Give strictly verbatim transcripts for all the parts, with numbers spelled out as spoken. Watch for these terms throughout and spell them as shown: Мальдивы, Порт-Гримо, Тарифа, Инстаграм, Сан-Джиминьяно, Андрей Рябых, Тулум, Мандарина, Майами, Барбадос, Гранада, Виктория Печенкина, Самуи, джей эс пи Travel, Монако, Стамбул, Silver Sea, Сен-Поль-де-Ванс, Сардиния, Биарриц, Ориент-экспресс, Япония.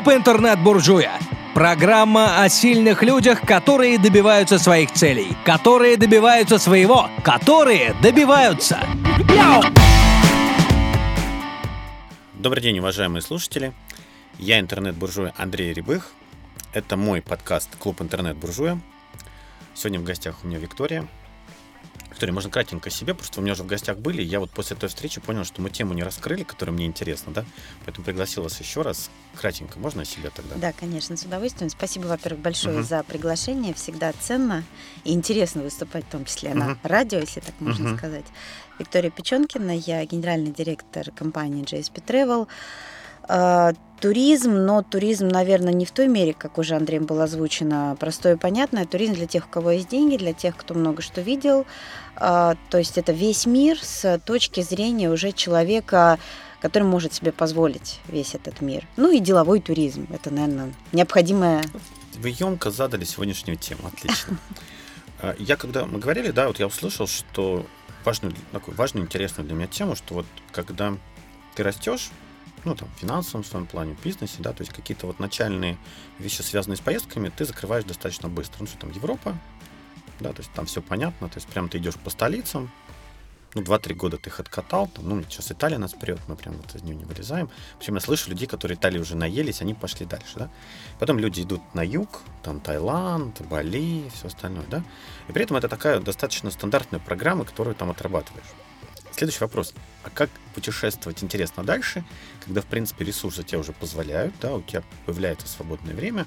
Клуб Интернет-Буржуя. Программа о сильных людях, которые добиваются своих целей, которые добиваются своего, которые добиваются. Добрый день, уважаемые слушатели. Я интернет-буржуй Андрей Рябых. Это мой подкаст «Клуб Интернет-Буржуя». Сегодня в гостях у меня Виктория. Виктория, можно кратенько о себе, просто у меня уже в гостях были, и я вот после той встречи понял, что мы тему не раскрыли, которая мне интересна, да? Поэтому пригласил вас еще раз. Кратенько можно о себе тогда? Да, конечно, с удовольствием. Спасибо, во-первых, большое uh-huh. за приглашение. Всегда ценно и интересно выступать, в том числе uh-huh. на радио, если так можно uh-huh. сказать. Виктория Печенкина, я генеральный директор компании джей эс пи Travel. Туризм, но туризм, наверное, не в той мере, как уже Андреем было озвучено, простое и понятное. Туризм для тех, у кого есть деньги, для тех, кто много что видел. То есть это весь мир с точки зрения уже человека, который может себе позволить весь этот мир. Ну и деловой туризм. Это, наверное, необходимое. Вы емко задали сегодняшнюю тему. Отлично. Я, когда мы говорили, да, вот я услышал, что важную, такую важную, интересную для меня тему, что вот когда ты растешь, ну, там, в финансовом своем плане, в бизнесе, да, то есть какие-то вот начальные вещи, связанные с поездками, ты закрываешь достаточно быстро. Ну, что там, Европа, да, то есть там все понятно, то есть прям ты идешь по столицам, ну, два-три года ты их откатал, там, ну, сейчас Италия нас прет, мы прям вот из нее не вылезаем. Причем я слышу людей, которые Италии уже наелись, они пошли дальше, да. Потом люди идут на юг, там, Таиланд, Бали, все остальное, да. И при этом это такая достаточно стандартная программа, которую там отрабатываешь. Следующий вопрос. А как путешествовать интересно дальше, когда, в принципе, ресурсы тебе уже позволяют, да, у тебя появляется свободное время,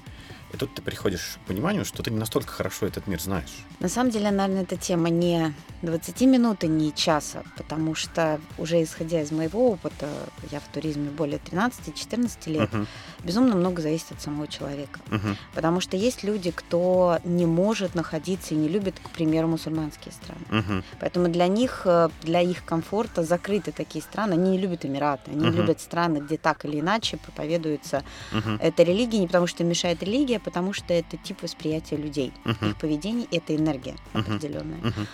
и тут ты приходишь к пониманию, что ты не настолько хорошо этот мир знаешь. На самом деле, наверное, эта тема не двадцати минут и не часа, потому что, уже исходя из моего опыта, я в туризме более тринадцати-четырнадцати лет, uh-huh. безумно много зависит от самого человека. Uh-huh. Потому что есть люди, кто не может находиться и не любит, к примеру, мусульманские страны. Uh-huh. Поэтому для них, для их комфорта закрыты такие страны. Они не любят Эмираты, они uh-huh. не любят страны, где так или иначе проповедуется uh-huh. эта религия, не потому что мешает религия, потому что это тип восприятия людей, uh-huh. их поведение, это энергия uh-huh. определенная. Uh-huh.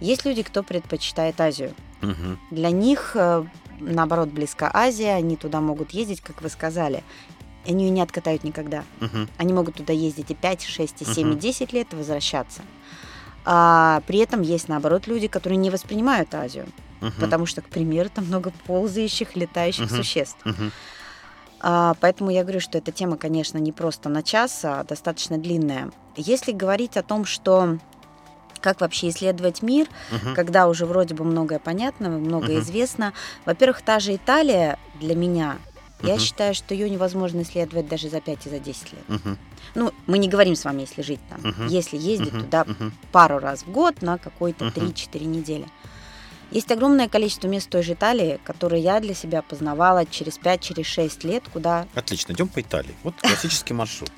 Есть люди, кто предпочитает Азию. Uh-huh. Для них, наоборот, близка Азия, они туда могут ездить, как вы сказали. Они ее не откатают никогда. Uh-huh. Они могут туда ездить и пять, шесть, семь, uh-huh. и десять лет и возвращаться. А при этом есть, наоборот, люди, которые не воспринимают Азию, uh-huh. потому что, к примеру, там много ползающих, летающих uh-huh. существ. Uh-huh. Поэтому я говорю, что эта тема, конечно, не просто на час, а достаточно длинная. Если говорить о том, что как вообще исследовать мир, uh-huh. когда уже вроде бы многое понятно, многое uh-huh. известно. Во-первых, та же Италия для меня, uh-huh. я считаю, что ее невозможно исследовать даже за пять и за десять лет. Uh-huh. Ну, мы не говорим с вами, если жить там, uh-huh. если ездить uh-huh. туда uh-huh. пару раз в год на какой-то uh-huh. три-четыре недели. Есть огромное количество мест в той же Италии, которые я для себя познавала через пять-шесть лет, куда... Отлично, идем по Италии. Вот классический маршрут.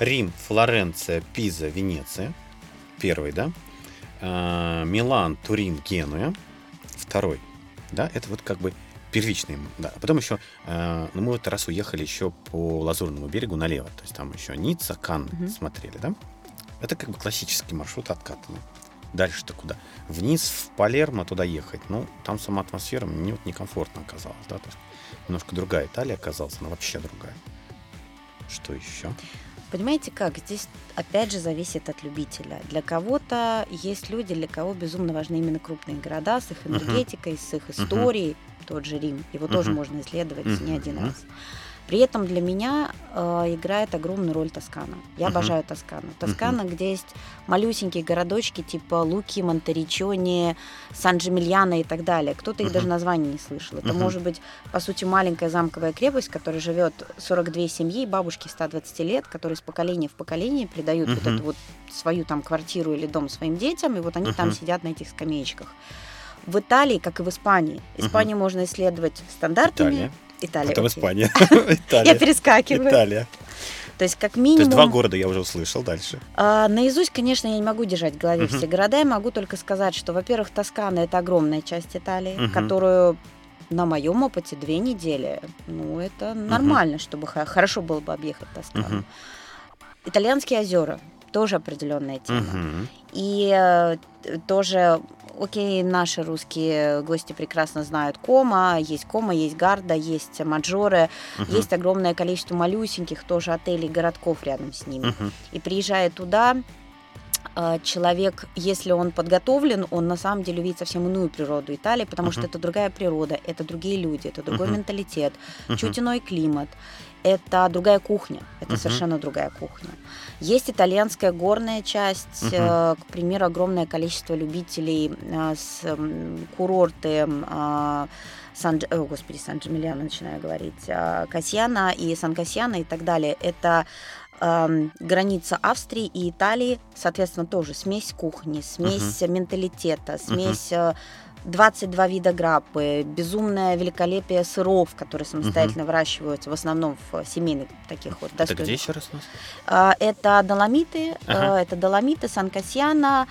Рим, Флоренция, Пиза, Венеция. Первый, да? А, Милан, Турин, Генуя. Второй. Да, это вот как бы первичный. Да. А потом еще... А, ну, мы вот раз уехали еще по Лазурному берегу налево. То есть там еще Ницца, Канны угу. смотрели, да? Это как бы классический маршрут откатанный. Дальше-то куда? Вниз, в Палермо туда ехать. Ну, там сама атмосфера мне вот некомфортно оказалась. Да? То есть немножко другая Италия оказалась, она вообще другая. Что еще? Понимаете как? Здесь, опять же, зависит от любителя. Для кого-то есть люди, для кого безумно важны именно крупные города с их энергетикой, uh-huh. с их историей. Uh-huh. Тот же Рим. Его uh-huh. тоже можно исследовать uh-huh. не один uh-huh. раз. При этом для меня э, играет огромную роль Тоскана. Я uh-huh. обожаю Тоскану. Тоскана, uh-huh. где есть малюсенькие городочки типа Луки, Монтериджони, Сан-Джиминьяно и так далее. Кто-то uh-huh. их даже название не слышал. Это uh-huh. может быть, по сути, маленькая замковая крепость, в которой живет сорок две семьи, бабушки ста двадцати лет, которые из поколения в поколение передают uh-huh. вот эту вот свою там квартиру или дом своим детям, и вот они uh-huh. там сидят на этих скамеечках. В Италии, как и в Испании. Испанию uh-huh. можно исследовать стандартами. Италия. Италия. Потом Испания. Италия. Я перескакиваю. Италия. То есть, как минимум... То есть, два города я уже услышал дальше. А, наизусть, конечно, я не могу держать в голове uh-huh. все города. Я могу только сказать, что, во-первых, Тоскана – это огромная часть Италии, uh-huh. которую на моем опыте две недели. Ну, это uh-huh. нормально, чтобы хорошо было бы объехать Тоскану. Uh-huh. Итальянские озера. тоже определенная тема. Uh-huh. И э, тоже, окей, наши русские гости прекрасно знают Комо, есть Комо, есть Гарда, есть Маджоре, uh-huh. есть огромное количество малюсеньких тоже отелей, городков рядом с ними. Uh-huh. И приезжая туда, человек, если он подготовлен, он на самом деле видит совсем иную природу Италии, потому uh-huh. что это другая природа, это другие люди, это другой uh-huh. менталитет, uh-huh. чуть иной климат, это другая кухня, это uh-huh. совершенно другая кухня. Есть итальянская горная часть, uh-huh. к примеру, огромное количество любителей с курорты Сан... О, господи, Сан-Джиминьяно, начинаю говорить, Касьяна и Сан-Касьяна и так далее. Это граница Австрии и Италии, соответственно, тоже смесь кухни, смесь uh-huh. менталитета, смесь uh-huh. двадцать два вида граппы, безумное великолепие сыров, которые самостоятельно uh-huh. выращиваются, в основном в семейных таких вот достойных. Это где еще раз у нас? Это доломиты, uh-huh. это доломиты, Сан-Касьяно,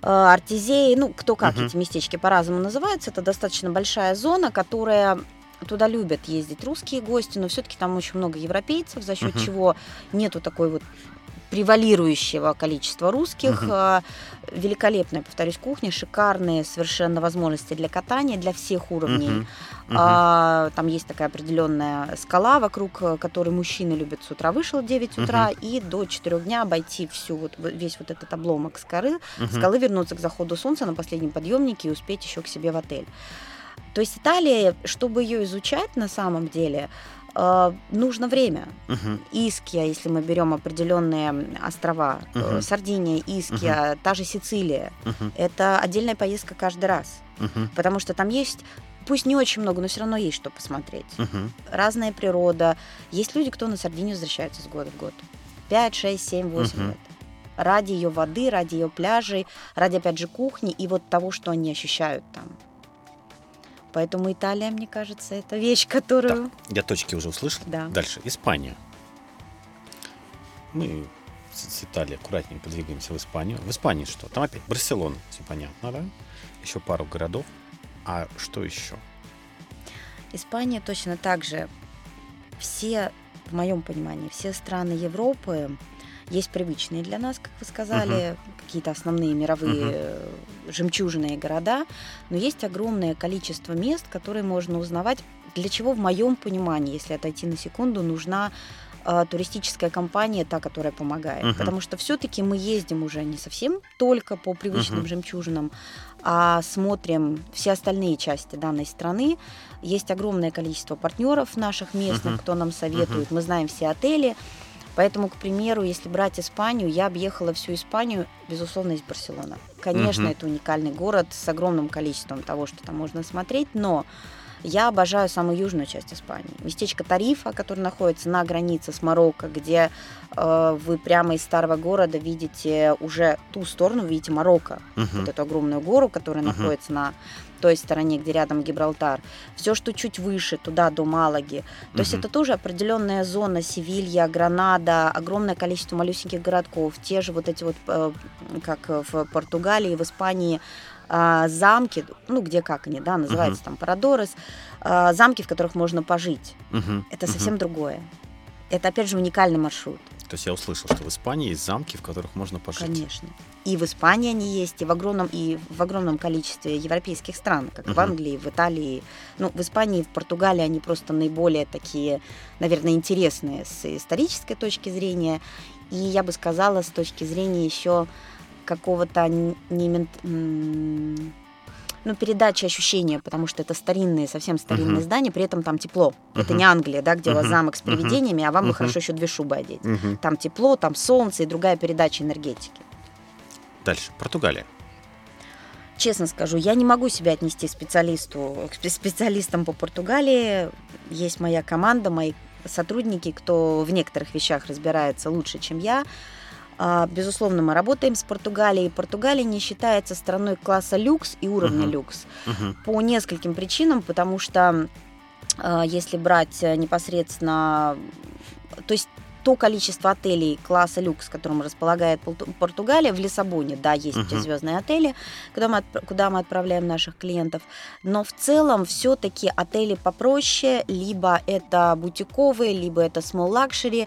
Артезей, ну, кто как, uh-huh. эти местечки по-разному называются. Это достаточно большая зона, которая... Туда любят ездить русские гости, но все-таки там очень много европейцев, за счет uh-huh. чего нету такой вот превалирующего количества русских. Uh-huh. Великолепная, повторюсь, кухня, шикарные совершенно возможности для катания, для всех уровней. Uh-huh. Uh-huh. А, там есть такая определенная скала, вокруг которой мужчины любят с утра. Вышел в девять утра uh-huh. и до четырех дня обойти всю, вот, весь вот этот обломок скалы, uh-huh. скалы, вернуться к заходу солнца на последнем подъемнике и успеть еще к себе в отель. То есть Италия, чтобы ее изучать на самом деле, э, нужно время. Uh-huh. Иския, если мы берем определенные острова, uh-huh. э, Сардиния, Иския, uh-huh. та же Сицилия, uh-huh. это отдельная поездка каждый раз. Uh-huh. Потому что там есть, пусть не очень много, но все равно есть что посмотреть. Uh-huh. Разная природа. Есть люди, кто на Сардинию возвращается с года в год. пять, шесть, семь, восемь uh-huh. лет. Ради ее воды, ради ее пляжей, ради, опять же, кухни и вот того, что они ощущают там. Поэтому Италия, мне кажется, это вещь, которую... Так, я точки уже услышал. Да. Дальше. Испания. Мы с Италии аккуратненько двигаемся в Испанию. В Испании что? Там опять Барселона. Все понятно, да? Еще пару городов. А что еще? Испания точно так же. Все, в моем понимании, все страны Европы есть привычные для нас, как вы сказали, uh-huh. какие-то основные мировые uh-huh. жемчужные города, но есть огромное количество мест, которые можно узнавать, для чего, в моем понимании, если отойти на секунду, нужна э, туристическая компания, та, которая помогает. Uh-huh. Потому что все-таки мы ездим уже не совсем только по привычным uh-huh. жемчужинам, а смотрим все остальные части данной страны. Есть огромное количество партнеров наших местных, uh-huh. кто нам советует. Uh-huh. Мы знаем все отели. Поэтому, к примеру, если брать Испанию, я объехала всю Испанию, безусловно, из Барселоны. Конечно, uh-huh. это уникальный город с огромным количеством того, что там можно смотреть, но я обожаю самую южную часть Испании. Местечко Тарифа, которое находится на границе с Марокко, где э, вы прямо из старого города видите уже ту сторону, видите Марокко, uh-huh. вот эту огромную гору, которая uh-huh. находится на той стороне, где рядом Гибралтар. Все, что чуть выше, туда, до Малаги. То uh-huh. есть это тоже определенная зона, Севилья, Гранада, огромное количество малюсеньких городков, те же вот эти вот, э, как в Португалии, в Испании, замки, ну где как они, да, называются uh-huh. там Парадорес, замки, в которых можно пожить. Uh-huh. Это совсем uh-huh. другое. Это, опять же, уникальный маршрут. То есть я услышал, что в Испании есть замки, в которых можно пожить. Конечно. И в Испании они есть, и в огромном, и в огромном количестве европейских стран, как uh-huh. в Англии, в Италии. Ну, в Испании, в Португалии они просто наиболее такие, наверное, интересные с исторической точки зрения. И я бы сказала, с точки зрения еще... какого-то не мент... ну, передачи ощущения, потому что это старинные, совсем старинные uh-huh. здания, при этом там тепло. Uh-huh. Это не Англия, да, где uh-huh. у вас замок с привидениями, а вам uh-huh. бы хорошо еще две шубы одеть. Uh-huh. Там тепло, там солнце и другая передача энергетики. Дальше. Португалия. Честно скажу, я не могу себя отнести специалисту, к специалистам по Португалии. Есть моя команда, мои сотрудники, кто в некоторых вещах разбирается лучше, чем я. Безусловно, мы работаем с Португалией. Португалия не считается страной класса люкс и уровня uh-huh. люкс uh-huh. по нескольким причинам, потому что если брать непосредственно... То есть то количество отелей класса люкс, которым располагает Португалия, в Лиссабоне, да, есть uh-huh. эти звездные отели, куда мы, от, куда мы отправляем наших клиентов, но в целом все-таки отели попроще, либо это бутиковые, либо это small luxury,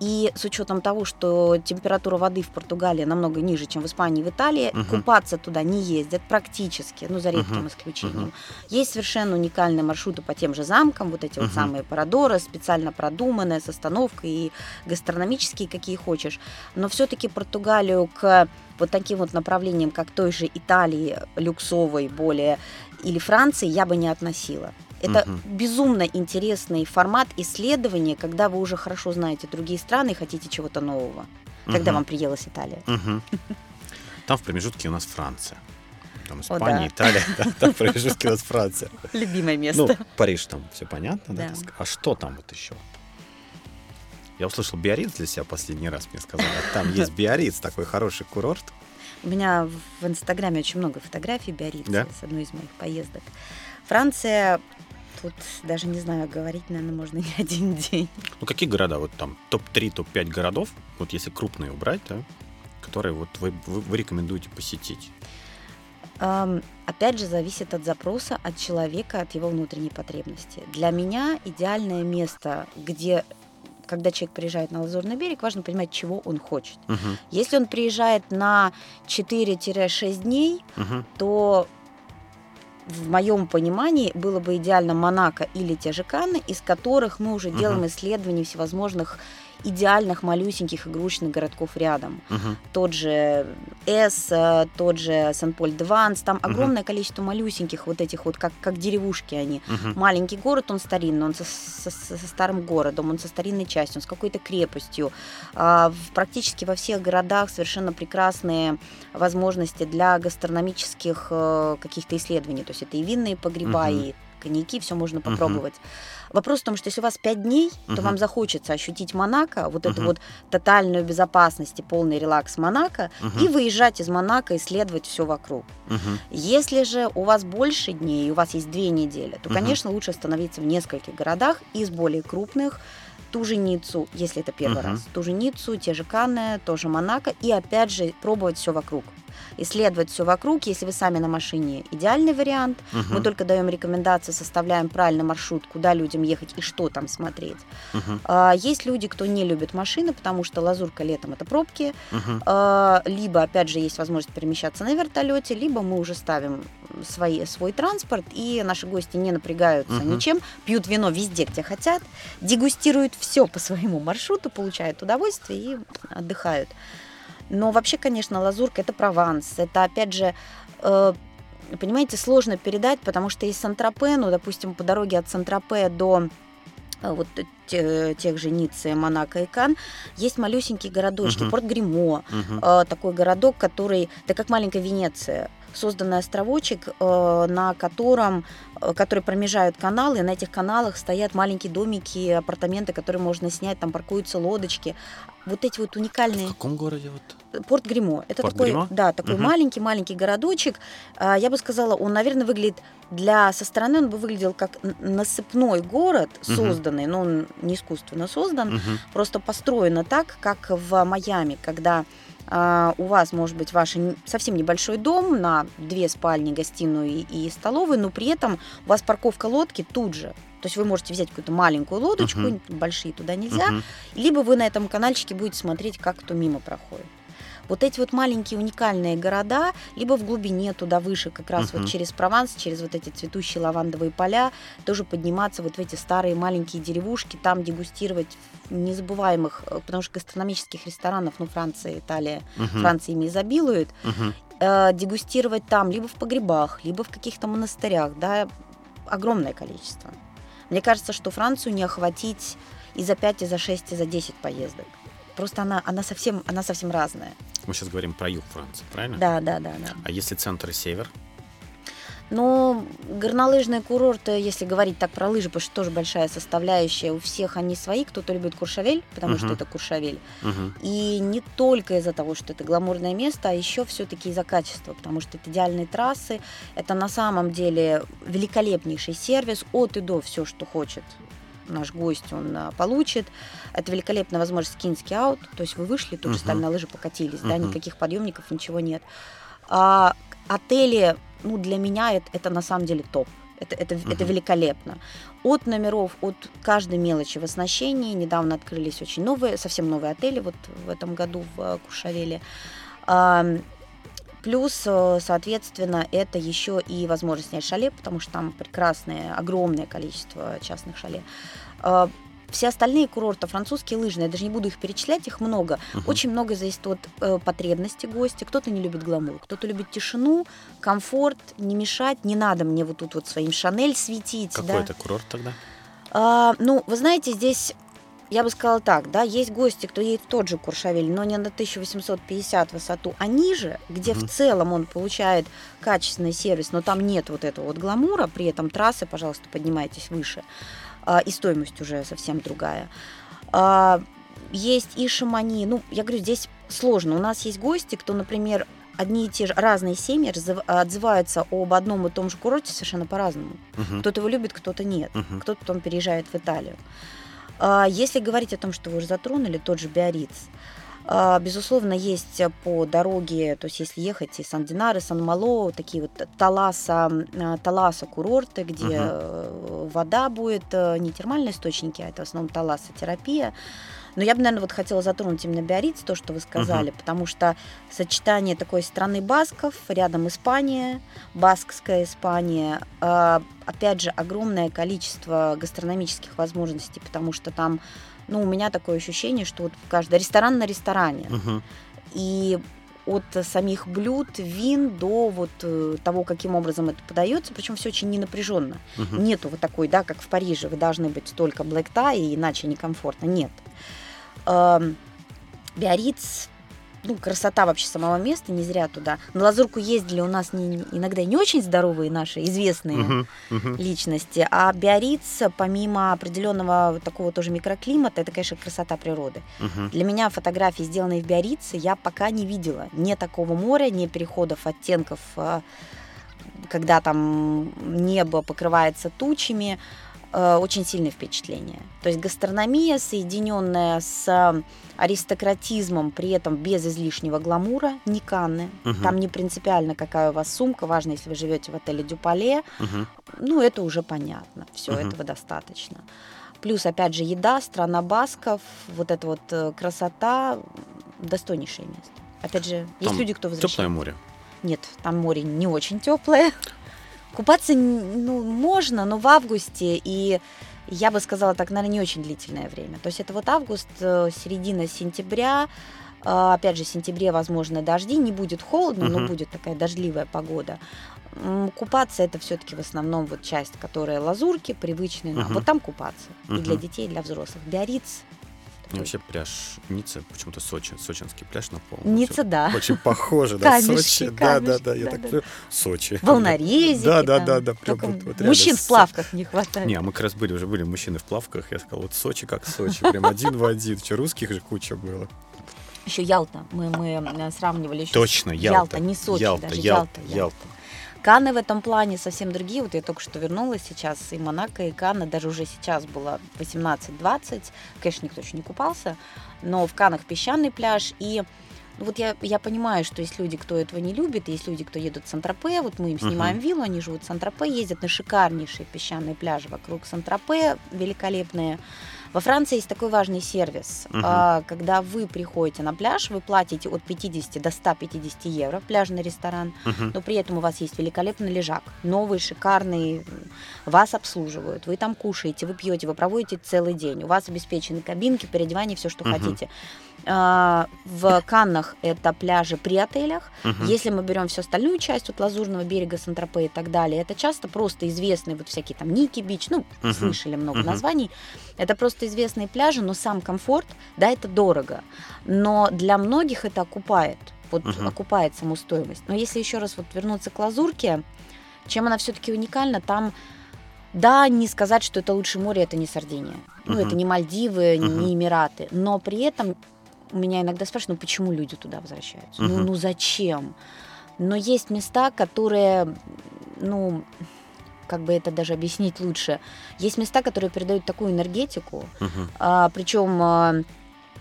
и с учетом того, что температура воды в Португалии намного ниже, чем в Испании и в Италии, uh-huh. купаться туда не ездят практически, ну, за редким uh-huh. исключением. Uh-huh. Есть совершенно уникальные маршруты по тем же замкам, вот эти uh-huh. вот самые парадоры, специально продуманные, с остановкой и гастрономические, какие хочешь, но все-таки Португалию к вот таким вот направлениям, как той же Италии, люксовой более, или Франции, я бы не относила. Это uh-huh. безумно интересный формат исследования, когда вы уже хорошо знаете другие страны и хотите чего-то нового. Uh-huh. Когда вам приелась Италия? Uh-huh. Там в промежутке у нас Франция. Там Испания, О, да. Италия, да, там в промежутке у нас Франция. Любимое место. Ну, Париж там все понятно. Да. Да, а что там вот еще? Я услышал Биарриц для себя последний раз, мне сказали. Там есть Биарриц, такой хороший курорт. У меня в Инстаграме очень много фотографий Биаррица, да? С одной из моих поездок. Франция, тут даже не знаю, говорить, наверное, можно не один день. Ну, какие города? Вот там топ-три, топ-пять городов, вот если крупные убрать, да, которые вот вы, вы, вы рекомендуете посетить? Опять же, зависит от запроса, от человека, от его внутренней потребности. Для меня идеальное место, где... Когда человек приезжает на Лазурный берег, важно понимать, чего он хочет. Uh-huh. Если он приезжает на четыре-шесть дней, uh-huh. то в моем понимании было бы идеально Монако или те же Канны, из которых мы уже uh-huh. делаем исследования всевозможных идеальных малюсеньких игрушечных городков рядом. Uh-huh. Тот же Эс, тот же Сен-Поль-де-Ванс, там uh-huh. огромное количество малюсеньких вот этих вот, как, как деревушки они. Uh-huh. Маленький город, он старинный, он со, со, со старым городом, он со старинной частью, он с какой-то крепостью. А, в, практически во всех городах совершенно прекрасные возможности для гастрономических э, каких-то исследований. То есть это и винные погреба, uh-huh. и коньяки, все можно попробовать. Uh-huh. Вопрос в том, что если у вас пять дней, uh-huh. то вам захочется ощутить Монако, вот uh-huh. эту вот тотальную безопасность и полный релакс Монако, uh-huh. и выезжать из Монако, исследовать все вокруг. Uh-huh. Если же у вас больше дней, и у вас есть две недели, то, uh-huh. конечно, лучше остановиться в нескольких городах из более крупных, ту же Ниццу, если это первый uh-huh. раз, ту же Ниццу, те же Канны, тоже Монако, и опять же пробовать все вокруг. Исследовать все вокруг, если вы сами на машине, идеальный вариант. Uh-huh. Мы только даем рекомендации, составляем правильный маршрут, куда людям ехать и что там смотреть. Uh-huh. А, есть люди, кто не любит машины, потому что лазурка летом это пробки. Uh-huh. А, либо, опять же, есть возможность перемещаться на вертолете, либо мы уже ставим свои, свой транспорт, и наши гости не напрягаются uh-huh. ничем, пьют вино везде, где хотят, дегустируют все по своему маршруту, получают удовольствие и отдыхают. Но вообще, конечно, Лазурка – это Прованс. Это, опять же, э, понимаете, сложно передать, потому что есть Сен-Тропе, ну, допустим, по дороге от Сен-Тропе до э, вот, те, тех же Ниццы, Монако и Кан, есть малюсенькие городочки. Uh-huh. Порт-Гримо, uh-huh. э, такой городок, который, да как маленькая Венеция, созданный островочек, э, на котором, э, который промежают каналы, и на этих каналах стоят маленькие домики, апартаменты, которые можно снять, там паркуются лодочки. Вот эти вот уникальные... В каком городе? Вот? Порт-Гримо. Это Порт-Гримо? Такой, да, такой угу. маленький-маленький городочек. Я бы сказала, он, наверное, выглядит для... Со стороны он бы выглядел как насыпной город, созданный, угу. но он не искусственно создан, угу. просто построено так, как в Майами, когда а, у вас, может быть, ваш совсем небольшой дом на две спальни, гостиную и, и столовую, но при этом у вас парковка лодки тут же. То есть вы можете взять какую-то маленькую лодочку, uh-huh. большие туда нельзя, uh-huh. либо вы на этом канальчике будете смотреть, как кто мимо проходит. Вот эти вот маленькие уникальные города, либо в глубине туда выше, как раз uh-huh. вот через Прованс, через вот эти цветущие лавандовые поля, тоже подниматься вот в эти старые маленькие деревушки, там дегустировать незабываемых, потому что гастрономических ресторанов, ну, Франция, Италия, uh-huh. Франция ими изобилует, uh-huh. э, дегустировать там либо в погребах, либо в каких-то монастырях, да, огромное количество. Мне кажется, что Францию не охватить и за пять, и за шесть, и за десять поездок. Просто она, она, совсем, она совсем разная. Мы сейчас говорим про юг Франции, правильно? Да, да, да, да. А если центр и север? Ну, горнолыжные курорты, если говорить так про лыжи, потому что тоже большая составляющая, у всех они свои. Кто-то любит Куршавель, потому uh-huh. что это Куршавель. Uh-huh. И не только из-за того, что это гламурное место, а еще все-таки из-за качества, потому что это идеальные трассы, это на самом деле великолепнейший сервис, от и до все, что хочет наш гость, он получит. Это великолепная возможность скинский аут, то есть вы вышли, тут же стали на лыжи, покатились, да, никаких подъемников, ничего нет. А отели, ну, для меня это, это на самом деле топ. Это, это, uh-huh. это великолепно. От номеров, от каждой мелочи в оснащении. Недавно открылись очень новые, совсем новые отели вот в этом году в Куршавеле. Плюс, соответственно, это еще и возможность снять шале, потому что там прекрасное, огромное количество частных шале. Все остальные курорты, французские, лыжные, я даже не буду их перечислять, их много. Uh-huh. Очень много зависит от э, потребности гостя. Кто-то не любит гламур, кто-то любит тишину, комфорт, не мешать. Не надо мне вот тут вот своим Шанель светить. Какой да? это курорт тогда? А, ну, вы знаете, здесь, я бы сказала так, да, есть гости, кто едет в тот же Куршавель, но не на тысяча восемьсот пятьдесят высоту, а ниже, где uh-huh. в целом он получает качественный сервис, но там нет вот этого вот гламура, при этом трассы, пожалуйста, поднимайтесь выше. И стоимость уже совсем другая. Есть и Шамани. Ну, я говорю, здесь сложно. У нас есть гости, кто, например, одни и те же разные семьи отзываются об одном и том же курорте совершенно по-разному. Uh-huh. Кто-то его любит, кто-то нет. Uh-huh. Кто-то потом переезжает в Италию. Если говорить о том, что вы уже затронули, тот же Биарриц. Безусловно, есть по дороге, то есть если ехать из Сан-Динары, Сан-Мало, такие вот Таласа, Таласа курорты, где uh-huh. вода будет, не термальные источники, а это в основном таласотерапия. Но я бы, наверное, вот хотела затронуть именно Биарриц, то, что вы сказали, uh-huh. потому что сочетание такой страны басков, рядом Испания, баскская Испания, опять же, огромное количество гастрономических возможностей, потому что там, ну, у меня такое ощущение, что вот каждый ресторан на ресторане. Uh-huh. И от самих блюд, вин до вот того, каким образом это подается, причем все очень ненапряженно. Uh-huh. Нету вот такой, да, как в Париже, вы должны быть только black tie, иначе некомфортно. Нет. Биарриц, ну, красота вообще самого места, не зря туда. На Лазурку ездили у нас не, иногда не очень здоровые наши известные uh-huh, uh-huh. личности, а Биарриц, помимо определенного такого тоже микроклимата, это, конечно, красота природы. Uh-huh. Для меня фотографии, сделанные в Биаррице, я пока не видела. Ни такого моря, ни переходов оттенков, когда там небо покрывается тучами. Очень сильное впечатление. То есть гастрономия, соединенная с аристократизмом, при этом без излишнего гламура, не Канны. Угу. Там не принципиально, какая у вас сумка. Важно, если вы живете в отеле Дюпале. Угу. Ну, это уже понятно. Все, угу. этого достаточно. Плюс, опять же, еда, страна басков, вот эта вот красота, достойнейшее место. Опять же, есть там люди, кто возвращается. Теплое море? Нет, там море не очень теплое. Купаться, ну, можно, но в августе, и я бы сказала так, наверное, не очень длительное время. То есть это вот август, середина сентября, опять же, в сентябре, возможно, дожди, не будет холодно, uh-huh. но будет такая дождливая погода. Купаться это все-таки в основном вот часть, которая лазурки, привычные нам. Uh-huh. Вот там купаться, uh-huh. и для детей, и для взрослых. Биарриц. Мне вообще пляж Ницца, почему-то Сочи, сочинский пляж наполнен. Ницца, все да. Очень похоже, да, камешки, Сочи. Камешки, да, да, да, я да, так люблю. Да. Сочи. Волнорезики. Да, да, да, да. Прям вот, вот мужчин в плавках не хватает. Не, мы как раз были, уже были мужчины в плавках. Я сказал, вот Сочи как Сочи, прям один в один. Что, русских же куча было. Еще Ялта, мы, мы сравнивали еще. Точно, Ялта. Ялта, не Сочи Ялта, даже, Ялта, Ялта. Ялта. Канны в этом плане совсем другие. Вот я только что вернулась сейчас, и Монако, и Канны. Даже уже сейчас было восемнадцать-двадцать. Конечно, никто еще не купался. Но в Каннах песчаный пляж. И вот я, я понимаю, что есть люди, кто этого не любит. Есть люди, кто едут в Сен-Тропе. Вот мы им снимаем uh-huh. виллу, они живут в Сен-Тропе. Ездят на шикарнейшие песчаные пляжи вокруг Сен-Тропе, великолепные. Во Франции есть такой важный сервис. Uh-huh. Когда вы приходите на пляж, вы платите от пятьдесят до ста пятидесяти евро пляжный ресторан, uh-huh. но при этом у вас есть великолепный лежак, новый, шикарный, вас обслуживают, вы там кушаете, вы пьете, вы проводите целый день, у вас обеспечены кабинки, переодевание, все, что uh-huh. хотите. В Каннах это пляжи при отелях. Uh-huh. Если мы берем всю остальную часть от Лазурного берега, Сен-Тропе и так далее, это часто просто известные вот всякие там Ники-Бич, ну, uh-huh. слышали много uh-huh. названий. Это просто известные пляжи, но сам комфорт, да, это дорого. Но для многих это окупает, вот uh-huh. окупает саму стоимость. Но если еще раз вот вернуться к лазурке, чем она все-таки уникальна, там, да, не сказать, что это лучшее море, это не Сардиния. Uh-huh. Ну, это не Мальдивы, uh-huh. не Эмираты. Но при этом меня иногда спрашивают, ну почему люди туда возвращаются? Uh-huh. Ну, ну зачем? Но есть места, которые, ну, как бы это даже объяснить лучше. Есть места, которые передают такую энергетику, uh-huh. а, причем а,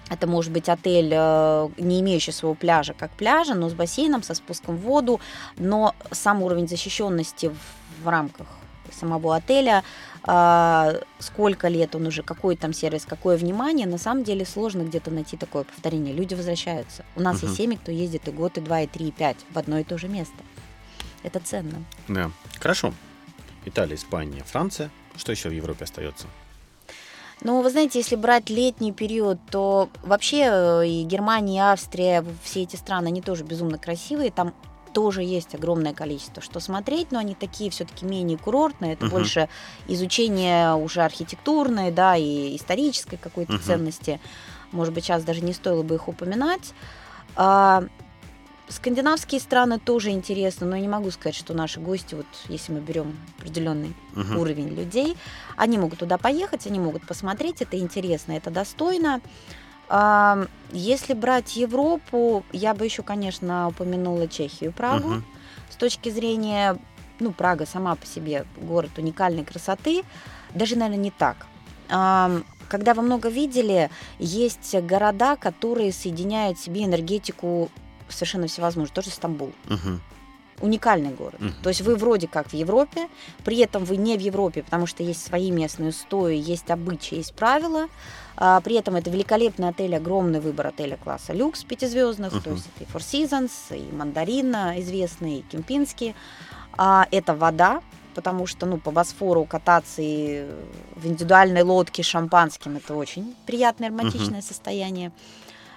это может быть отель, а, не имеющий своего пляжа, как пляжа, но с бассейном, со спуском в воду, но сам уровень защищенности в, в рамках самого отеля, а, сколько лет он уже, какой там сервис, какое внимание, на самом деле сложно где-то найти такое повторение. Люди возвращаются. У нас uh-huh. есть семьи, кто ездит и год, и два, и три, и пять в одно и то же место. Это ценно. Да, хорошо. Италия, Испания, Франция. Что еще в Европе остается? Ну, вы знаете, если брать летний период, то вообще и Германия, и Австрия, все эти страны, они тоже безумно красивые. Там тоже есть огромное количество, что смотреть, но они такие все-таки менее курортные. Это uh-huh. больше изучение уже архитектурной, да, и исторической какой-то uh-huh. ценности. Может быть, сейчас даже не стоило бы их упоминать. Скандинавские страны тоже интересны, но я не могу сказать, что наши гости, вот если мы берем определенный uh-huh. уровень людей, они могут туда поехать, они могут посмотреть, это интересно, это достойно. Если брать Европу, я бы еще, конечно, упомянула Чехию и Прагу. Uh-huh. С точки зрения, ну, Прага сама по себе город уникальной красоты, даже, наверное, не так. Когда вы много видели, есть города, которые соединяют в себе энергетику совершенно всевозможно. Тоже Стамбул. Uh-huh. Уникальный город. Uh-huh. То есть вы вроде как в Европе, при этом вы не в Европе, потому что есть свои местные устои, есть обычаи, есть правила. А, при этом это великолепный отель, огромный выбор отеля класса люкс пятизвездных. Uh-huh. То есть это и Four Seasons, и Мандарина известный, и Кемпински. А, это вода, потому что ну, по Босфору кататься и в индивидуальной лодке с шампанским это очень приятное романтичное uh-huh. состояние.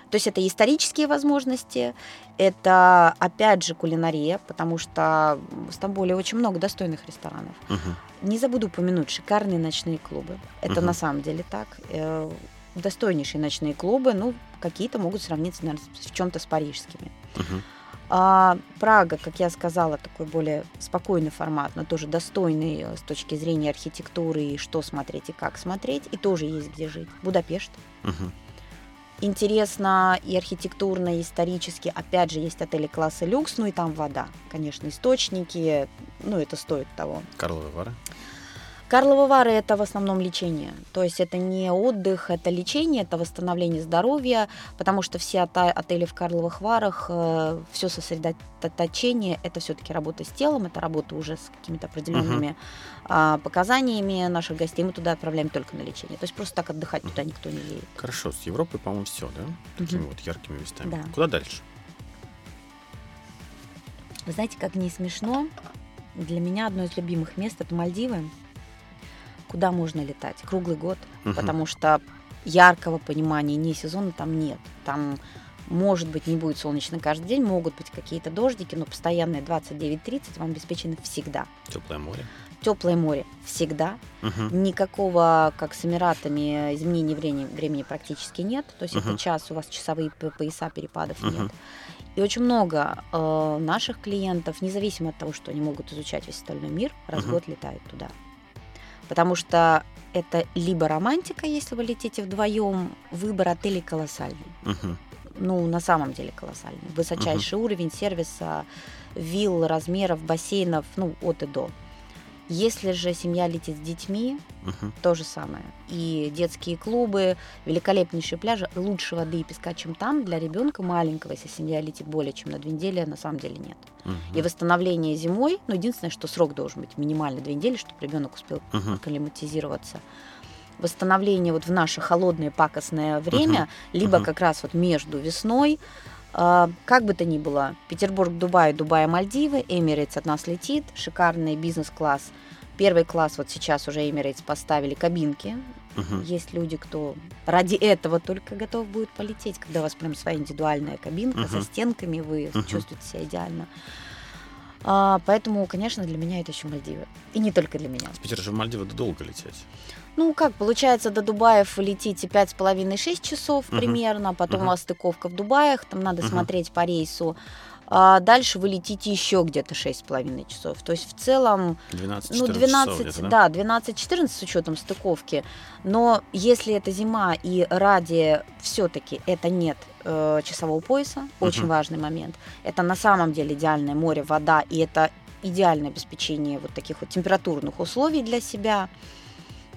То есть это исторические возможности, это, опять же, кулинария, потому что в Стамбуле очень много достойных ресторанов. Uh-huh. Не забуду упомянуть шикарные ночные клубы. Это uh-huh. на самом деле так. Достойнейшие ночные клубы, ну, какие-то могут сравниться, наверное, в чем-то с парижскими. Uh-huh. А, Прага, как я сказала, такой более спокойный формат, но тоже достойный с точки зрения архитектуры, и что смотреть, и как смотреть, и тоже есть где жить. Будапешт. Uh-huh. Интересно и архитектурно, и исторически. Опять же, есть отели класса люкс, ну и там вода. Конечно, источники, ну это стоит того. Карловы Вары? Карловы Вары – это в основном лечение. То есть это не отдых, это лечение, это восстановление здоровья, потому что все отели в Карловых Варах, э, все сосредоточение – это все-таки работа с телом, это работа уже с какими-то определенными uh-huh. э, показаниями наших гостей. Мы туда отправляем только на лечение. То есть просто так отдыхать uh-huh. туда никто не едет. Хорошо, с Европы, по-моему, все, да? Такими uh-huh. вот яркими местами. Да. Куда дальше? Вы знаете, как не смешно, для меня одно из любимых мест – это Мальдивы. Куда можно летать? Круглый год, uh-huh. потому что яркого понимания ни сезона там нет. Там, может быть, не будет солнечно каждый день, могут быть какие-то дождики, но постоянные двадцать девять тридцать вам обеспечены всегда. Теплое море? Теплое море всегда. Uh-huh. Никакого, как с Эмиратами, изменения времени, времени практически нет. То есть uh-huh. это час, у вас часовые пояса, перепадов uh-huh. нет. И очень много э, наших клиентов, независимо от того, что они могут изучать весь остальной мир, раз в uh-huh. год летают туда. Потому что это либо романтика, если вы летите вдвоем, выбор отелей колоссальный. Uh-huh. Ну, на самом деле колоссальный. Высочайший uh-huh. уровень сервиса, вилл, размеров, бассейнов, ну, от и до. Если же семья летит с детьми, uh-huh. то же самое. И детские клубы, великолепнейшие пляжи, лучше воды и песка, чем там. Для ребенка маленького, если семья летит более чем на две недели, на самом деле нет. Uh-huh. И восстановление зимой, ну, единственное, что срок должен быть минимально две недели, чтобы ребенок успел uh-huh. акклиматизироваться. Восстановление вот в наше холодное пакостное время, uh-huh. либо uh-huh. как раз вот между весной, как бы то ни было, Петербург, Дубай, Дубай, Мальдивы, Эмирейтс от нас летит, шикарный бизнес-класс. Первый класс вот сейчас уже Эмирейтс поставили кабинки. Uh-huh. Есть люди, кто ради этого только готов будет полететь, когда у вас прям своя индивидуальная кабинка uh-huh. со стенками, вы uh-huh. чувствуете себя идеально. А, поэтому, конечно, для меня это еще Мальдивы. И не только для меня. С Питера же в Мальдивы долго лететь. Ну, как, получается, до Дубаев вы летите пять с половиной шесть часов uh-huh. примерно, потом uh-huh. у вас стыковка в Дубаях, там надо uh-huh. смотреть по рейсу. А дальше вы летите еще где-то шесть с половиной часов. То есть в целом... двенадцать-четырнадцать ну, двенадцать, да? Да, двенадцать-четырнадцать с учетом стыковки. Но если это зима и ради все-таки это нет э, часового пояса, uh-huh. очень важный момент, это на самом деле идеальное море, вода, и это... идеальное обеспечение вот таких вот температурных условий для себя.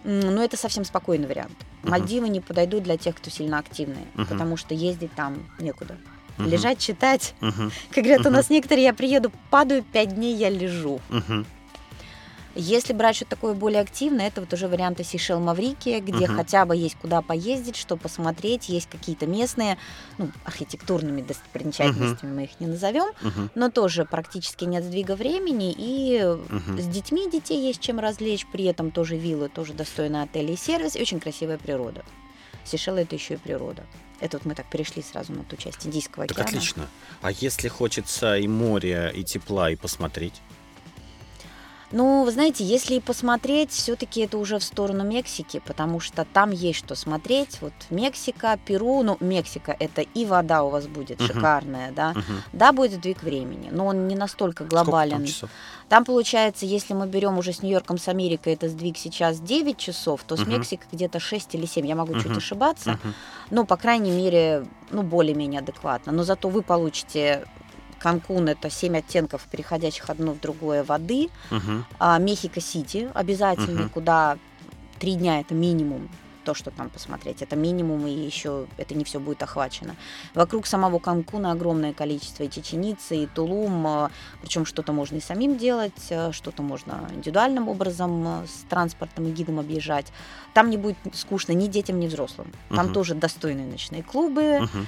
Но это совсем спокойный вариант. Uh-huh. Мальдивы не подойдут для тех, кто сильно активный, uh-huh. потому что ездить там некуда. Uh-huh. Лежать, читать. Uh-huh. Как говорят, uh-huh. у нас некоторые, я приеду, падаю, пять дней я лежу. Uh-huh. Если брать что-то такое более активное, это вот уже варианты Сейшел-Маврикия, где uh-huh. хотя бы есть куда поездить, что посмотреть, есть какие-то местные, ну, архитектурными достопримечательностями uh-huh. мы их не назовем, uh-huh. но тоже практически нет сдвига времени, и uh-huh. с детьми детей есть чем развлечь, при этом тоже виллы, тоже достойные отели и сервис, и очень красивая природа. Сейшелы — это еще и природа. Это вот мы так перешли сразу на ту часть Индийского так океана. Так отлично. А если хочется и моря, и тепла, и посмотреть? Ну, вы знаете, если посмотреть, все-таки это уже в сторону Мексики, потому что там есть что смотреть. Вот Мексика, Перу, ну, Мексика – это и вода у вас будет uh-huh. шикарная, да. Uh-huh. Да, будет сдвиг времени, но он не настолько глобален. Сколько там часов? Там, получается, если мы берем уже с Нью-Йорком, с Америкой, это сдвиг сейчас девять часов, то uh-huh. с Мексикой где-то шесть или семь. Я могу uh-huh. чуть ошибаться, uh-huh. но, по крайней мере, ну, более-менее адекватно. Но зато вы получите... Канкун — это семь оттенков, переходящих одно в другое воды. Uh-huh. А, Мехико-Сити обязательно, uh-huh. куда три дня — это минимум. То, что там посмотреть, это минимум, и еще это не все будет охвачено. Вокруг самого Канкуна огромное количество и Чечен-Ицы, и Тулум. Причем что-то можно и самим делать, что-то можно индивидуальным образом с транспортом и гидом объезжать. Там не будет скучно ни детям, ни взрослым. Там uh-huh. тоже достойные ночные клубы. Uh-huh.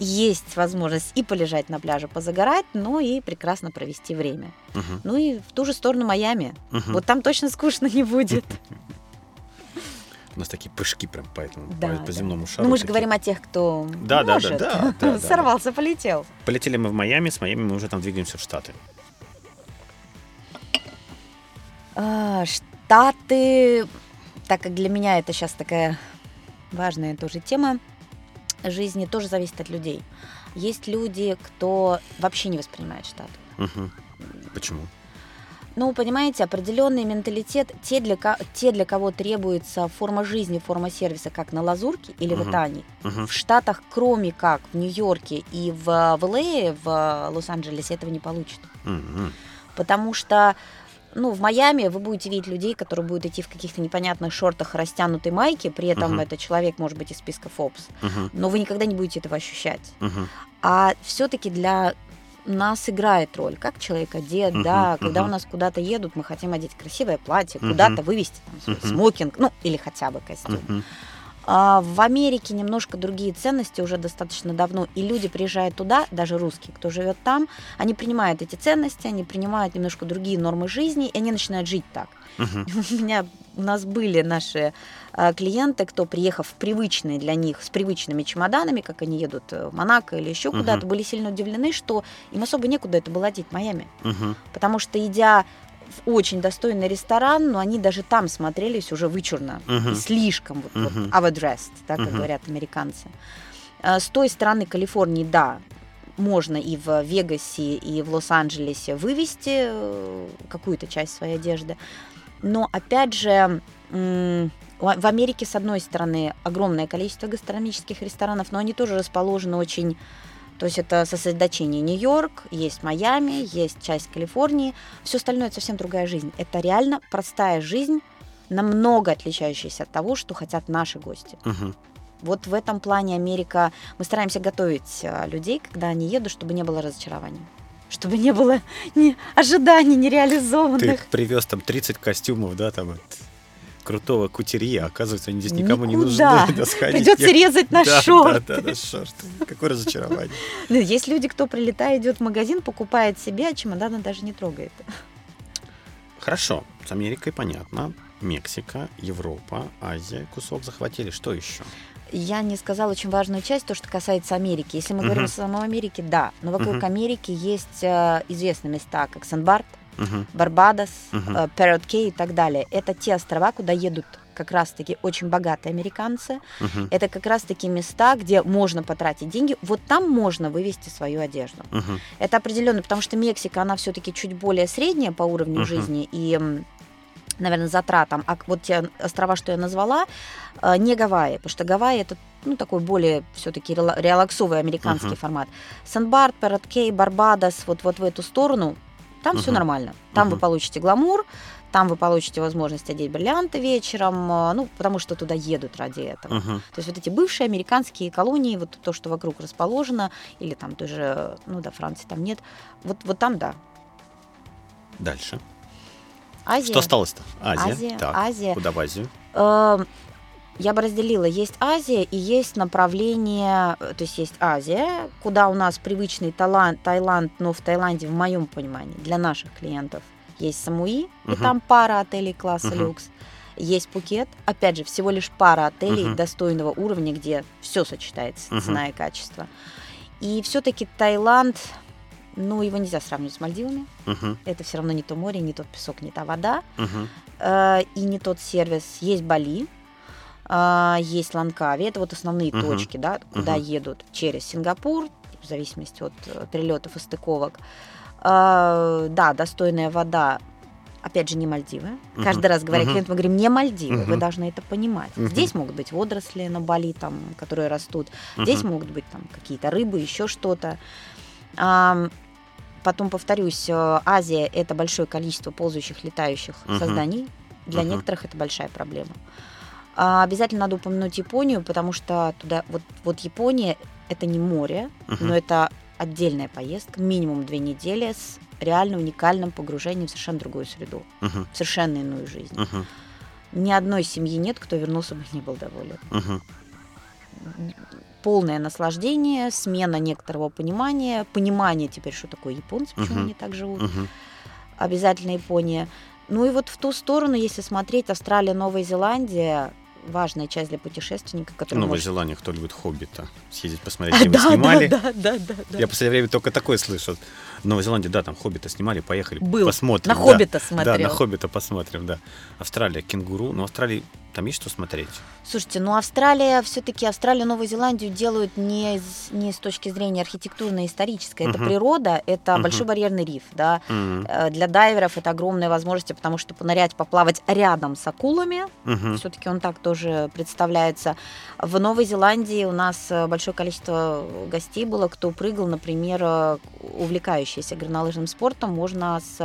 Есть возможность и полежать на пляже, позагорать, но и прекрасно провести время. Uh-huh. Ну и в ту же сторону Майами. Uh-huh. Вот там точно скучно не будет. У нас такие прыжки прям поэтому да, по да. земному шару. Ну мы же такие... говорим о тех, кто да, может. Да, да, да, сорвался, да. полетел. Полетели мы в Майами, с Майами мы уже там двигаемся в Штаты. А, Штаты, так как для меня это сейчас такая важная тоже тема, жизни тоже зависит от людей. Есть люди, кто вообще не воспринимает Штаты. Угу. Почему? Ну, понимаете, определенный менталитет, те для, ко- те, для кого требуется форма жизни, форма сервиса, как на Лазурке или угу. в Итании, угу. в Штатах, кроме как в Нью-Йорке и в, в Л.А., в Лос-Анджелесе, этого не получат. Угу. Потому что ну, в Майами вы будете видеть людей, которые будут идти в каких-то непонятных шортах, растянутой майке, при этом uh-huh. это человек, может быть, из списка Forbes, uh-huh. но вы никогда не будете этого ощущать. Uh-huh. А все-таки для нас играет роль, как человек одет, uh-huh. да, когда uh-huh. у нас куда-то едут, мы хотим одеть красивое платье, uh-huh. куда-то вывести там, свой uh-huh. смокинг, ну, или хотя бы костюм. Uh-huh. А в Америке немножко другие ценности уже достаточно давно, и люди приезжают туда, даже русские, кто живет там, они принимают эти ценности, они принимают немножко другие нормы жизни, и они начинают жить так. Uh-huh. У меня, у нас были наши а, клиенты, кто, приехав в привычные для них, с привычными чемоданами, как они едут в Монако или еще uh-huh. куда-то, были сильно удивлены, что им особо некуда это было одеть в Майами, uh-huh. потому что, идя в очень достойный ресторан, но они даже там смотрелись уже вычурно, uh-huh. и слишком вот, uh-huh. вот, overdressed, так uh-huh. как говорят американцы. С той стороны Калифорнии, да, можно и в Вегасе, и в Лос-Анджелесе вывести какую-то часть своей одежды, но опять же... М- В Америке, с одной стороны, огромное количество гастрономических ресторанов, но они тоже расположены очень... То есть это сосредоточение Нью-Йорк, есть Майами, есть часть Калифорнии. Все остальное – это совсем другая жизнь. Это реально простая жизнь, намного отличающаяся от того, что хотят наши гости. Uh-huh. Вот в этом плане Америка... Мы стараемся готовить людей, когда они едут, чтобы не было разочарований. Чтобы не было ни ожиданий нереализованных. Ты привез там тридцать костюмов, да, там... крутого кутерье, оказывается, они здесь никому Никуда. не нужны. Придется резать на да, шорты. Да, да, на шорты. Какое разочарование. Есть люди, кто прилетает, идет в магазин, покупает себе, а чемодана даже не трогает. Хорошо, с Америкой понятно. Мексика, Европа, Азия, кусок захватили. Что еще? Я не сказала очень важную часть, то, что касается Америки. Если мы uh-huh. говорим о самой Америке, да. Но вокруг uh-huh. Америки есть э, известные места, как Сан-Барт, Uh-huh. Барбадос, uh-huh. Парот Кей и так далее. Это те острова, куда едут как раз-таки очень богатые американцы. Uh-huh. Это как раз-таки места, где можно потратить деньги. Вот там можно вывести свою одежду. Uh-huh. Это определенно, потому что Мексика, она все-таки чуть более средняя по уровню uh-huh. жизни и, наверное, затратам. А вот те острова, что я назвала, не Гавайи, потому что Гавайи это ну, такой более все-таки релаксовый американский uh-huh. формат. Сан-Барт, Парот Кей, Барбадос, вот, вот в эту сторону. Там uh-huh. все нормально. Там uh-huh. вы получите гламур, там вы получите возможность одеть бриллианты вечером, ну, потому что туда едут ради этого. Uh-huh. То есть вот эти бывшие американские колонии, вот то, что вокруг расположено, или там тоже, ну да, Франции там нет, вот, вот там да. Дальше. Азия. Что осталось-то? Азия. Азия. Так, Азия. Куда в Азию? Э-э- я бы разделила. Есть Азия и есть направление, то есть есть Азия, куда у нас привычный Таиланд, Таиланд, но в Таиланде, в моем понимании, для наших клиентов есть Самуи, uh-huh. и там пара отелей класса uh-huh. люкс. Есть Пхукет, опять же, всего лишь пара отелей uh-huh. достойного уровня, где все сочетается, uh-huh. цена и качество. И все-таки Таиланд... Ну, его нельзя сравнивать с Мальдивами. Uh-huh. Это все равно не то море, не тот песок, не та вода. Uh-huh. э, и не тот сервис. Есть Бали, э, есть Ланкави. Это вот основные uh-huh. точки, да, куда uh-huh. едут через Сингапур, в зависимости от прилетов и стыковок. Э, да, достойная вода. Опять же, не Мальдивы. Uh-huh. Каждый раз, говоря uh-huh. клиентам, мы говорим, не Мальдивы, uh-huh. вы должны это понимать. Uh-huh. Здесь могут быть водоросли на Бали, там, которые растут. Uh-huh. Здесь могут быть там какие-то рыбы, еще что-то. Потом, повторюсь, Азия – это большое количество ползающих, летающих uh-huh. созданий. Для uh-huh. некоторых это большая проблема. А обязательно надо упомянуть Японию, потому что туда вот, вот Япония – это не море, uh-huh. но это отдельная поездка, минимум две недели с реально уникальным погружением в совершенно другую среду, uh-huh. в совершенно иную жизнь. Uh-huh. Ни одной семьи нет, кто вернулся бы и не был доволен. Uh-huh. Полное наслаждение, смена некоторого понимания, понимание теперь, что такое японцы, почему uh-huh. они так живут. Uh-huh. Обязательно Япония. Ну и вот в ту сторону, если смотреть, Австралия, Новая Зеландия, важная часть для путешественника, который... Новая может... Зеландия, кто любит Хоббита, съездить посмотреть, где а, мы да, снимали. Да, да, да, да, да. Я в последнее время только такое слышу. Новая Зеландия, да, там Хоббита снимали, поехали, Был. посмотрим. На да, Хоббита да, смотрел. Да, на Хоббита посмотрим, да. Австралия, кенгуру, но Австралия... Там есть что смотреть? Слушайте, ну Австралия, все-таки Австралию, Новую Зеландию делают не, не с точки зрения архитектурно-исторической. Uh-huh. Это природа, это uh-huh. большой барьерный риф. Да? Uh-huh. Для дайверов это огромные возможности, потому что понырять, поплавать рядом с акулами. Uh-huh. Все-таки он так тоже представляется. В Новой Зеландии у нас большое количество гостей было, кто прыгал, например, увлекающийся горнолыжным спортом. Можно с,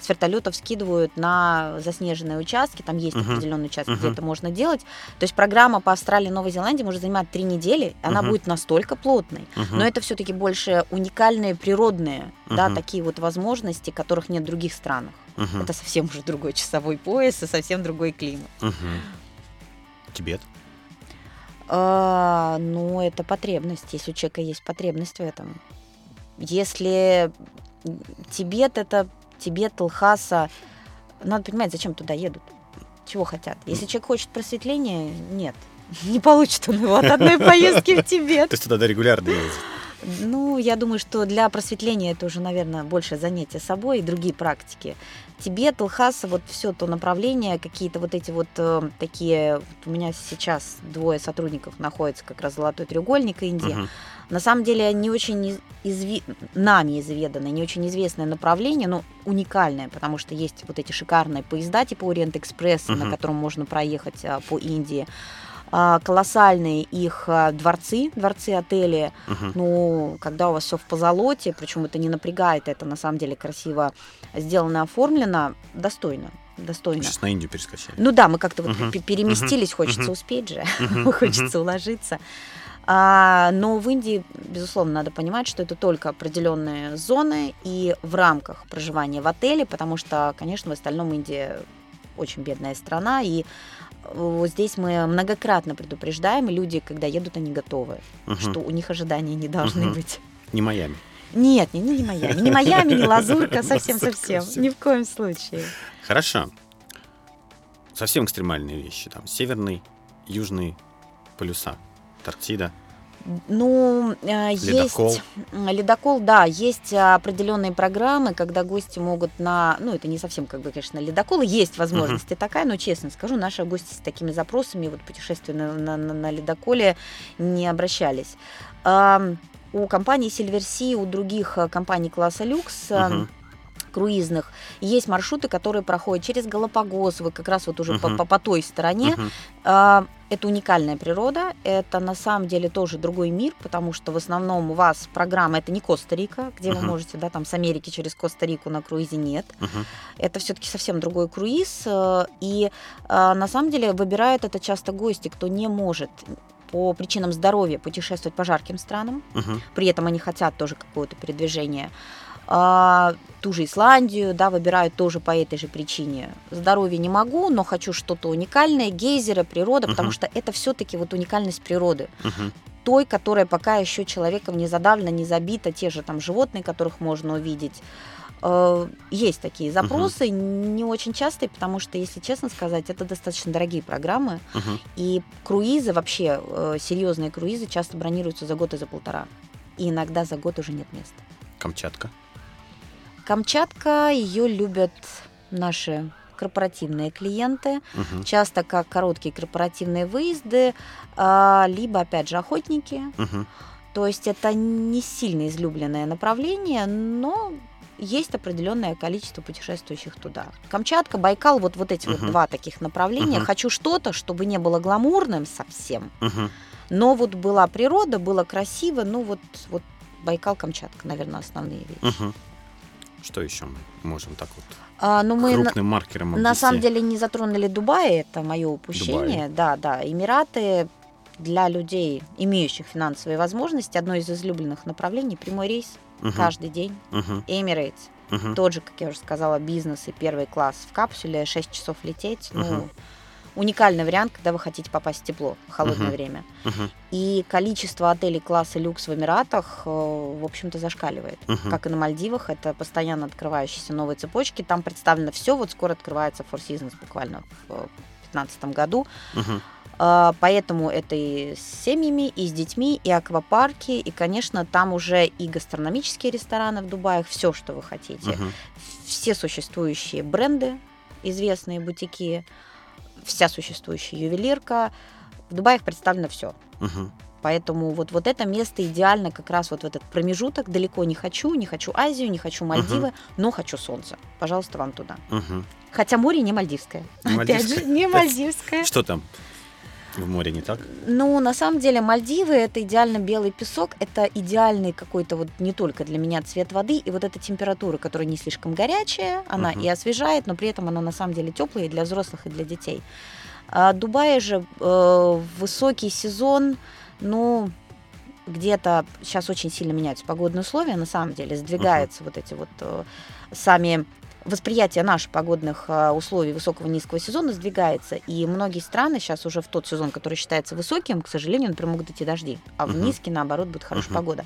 с вертолетов скидывают на заснеженные участки. Там есть uh-huh. определенные участки, uh-huh. где это можно делать. То есть программа по Австралии и Новой Зеландии может занимать три недели, она uh-huh. будет настолько плотной. Uh-huh. Но это все-таки больше уникальные природные, uh-huh. да, такие вот возможности, которых нет в других странах. Uh-huh. Это совсем уже другой часовой пояс и совсем другой климат. Uh-huh. Тибет? А, ну, это потребность. Если у человека есть потребность в этом. Если Тибет, это Тибет, Лхаса, надо понимать, зачем туда едут. Чего хотят? Если человек хочет просветления, нет. Не получит он его от одной поездки в Тибет. То есть туда регулярно ездит? Ну, я думаю, что для просветления это уже, наверное, больше занятие собой и другие практики. Тибет, Лхаса, вот все то направление, какие-то вот эти вот э, такие... Вот у меня сейчас двое сотрудников находятся как раз «Золотой треугольник» и Индия. Uh-huh. На самом деле не очень изв... нами изведанное, не очень известное направление, но уникальное, потому что есть вот эти шикарные поезда типа «Ориент-экспресса», uh-huh. на котором можно проехать э, по Индии. Колоссальные их дворцы, дворцы, отели. Uh-huh. Ну, когда у вас все в позолоте, причем это не напрягает, это на самом деле красиво сделано, оформлено, достойно. достойно. Сейчас на Индию перескочили. Ну да, мы как-то uh-huh. вот переместились, uh-huh. хочется uh-huh. успеть же, uh-huh. хочется uh-huh. уложиться. А, но в Индии, безусловно, надо понимать, что это только определенные зоны и в рамках проживания в отеле, потому что, конечно, в остальном Индия очень бедная страна, и вот здесь мы многократно предупреждаем, и люди, когда едут, они готовы, uh-huh. что у них ожидания не должны uh-huh. быть. Не Майами? Нет, не, не Майами. Не Майами, не Лазурка, совсем-совсем. Ни в коем случае. Хорошо. Совсем экстремальные вещи. Там северный, южный полюса, Антарктида. Ну, ледокол. есть ледокол, да, есть определенные программы, когда гости могут на, ну, это не совсем, как бы, конечно, ледокол, есть возможность uh-huh. такая, но, честно скажу, наши гости с такими запросами, вот путешествия на, на, на ледоколе не обращались. У компании Silver Sea, у других компаний класса люкс, uh-huh. круизных, есть маршруты, которые проходят через Галапагос, вот как раз вот уже uh-huh. по, по, по той стороне, uh-huh. Это уникальная природа, это на самом деле тоже другой мир, потому что в основном у вас программа, это не Коста-Рика, где uh-huh. вы можете, да, там с Америки через Коста-Рику на круизе нет. Uh-huh. Это все-таки совсем другой круиз, и на самом деле выбирают это часто гости, кто не может по причинам здоровья путешествовать по жарким странам, uh-huh. при этом они хотят тоже какого-то передвижения. А, ту же Исландию, да, выбирают тоже по этой же причине. Здоровье не могу, но хочу что-то уникальное, гейзеры, природа, uh-huh. потому что это все-таки вот уникальность природы. Uh-huh. Той, которая пока еще человеком не задавлена, не забита, те же там животные, которых можно увидеть. Есть такие запросы, uh-huh. не очень частые, потому что, если честно сказать, это достаточно дорогие программы, uh-huh. и круизы, вообще серьезные круизы часто бронируются за год и за полтора, и иногда за год уже нет места. Камчатка? Камчатка, ее любят наши корпоративные клиенты, uh-huh. часто как короткие корпоративные выезды, либо, опять же, охотники, uh-huh. то есть это не сильно излюбленное направление, но есть определенное количество путешествующих туда. Камчатка, Байкал, вот, вот эти uh-huh. вот два таких направления. Uh-huh. Хочу что-то, чтобы не было гламурным совсем, uh-huh. но вот была природа, было красиво, ну вот, вот Байкал, Камчатка, наверное, основные вещи. Uh-huh. Что еще мы можем так вот а, ну крупным мы маркером обвести? На самом деле не затронули Дубай, это мое упущение. Дубай. Да, да, Эмираты для людей, имеющих финансовые возможности, одно из излюбленных направлений, прямой рейс uh-huh. каждый день. Эмирейтс. Uh-huh. Uh-huh. Тот же, как я уже сказала, бизнес и первый класс в капсуле, шесть часов лететь. Uh-huh. Ну, уникальный вариант, когда вы хотите попасть в тепло в холодное uh-huh. время. Uh-huh. И количество отелей класса люкс в Эмиратах, в общем-то, зашкаливает. Uh-huh. Как и на Мальдивах, это постоянно открывающиеся новые цепочки. Там представлено все. Вот скоро открывается Four Seasons буквально в две тысячи пятнадцатом году. Uh-huh. Поэтому это и с семьями, и с детьми, и аквапарки, и, конечно, там уже и гастрономические рестораны в Дубае, все, что вы хотите. Uh-huh. Все существующие бренды, известные бутики, вся существующая ювелирка. В Дубае представлено все. Uh-huh. Поэтому вот, вот это место идеально как раз вот в этот промежуток. Далеко не хочу, не хочу Азию, не хочу Мальдивы, uh-huh. но хочу солнце. Пожалуйста, вам туда. Uh-huh. Хотя море не мальдивское. Не мальдивское. Опять же, не мальдивское. Что там? В море не так? Ну, на самом деле, Мальдивы – это идеально белый песок, это идеальный какой-то вот не только для меня цвет воды, и вот эта температура, которая не слишком горячая, она uh-huh. и освежает, но при этом она на самом деле теплая и для взрослых, и для детей. А Дубай же э, высокий сезон, ну, где-то сейчас очень сильно меняются погодные условия, на самом деле, сдвигаются uh-huh. вот эти вот э, сами... Восприятие наших погодных условий высокого и низкого сезона сдвигается, и многие страны сейчас уже в тот сезон, который считается высоким, к сожалению, например, могут идти дожди, а в uh-huh. низкий, наоборот, будет хорошая uh-huh. погода.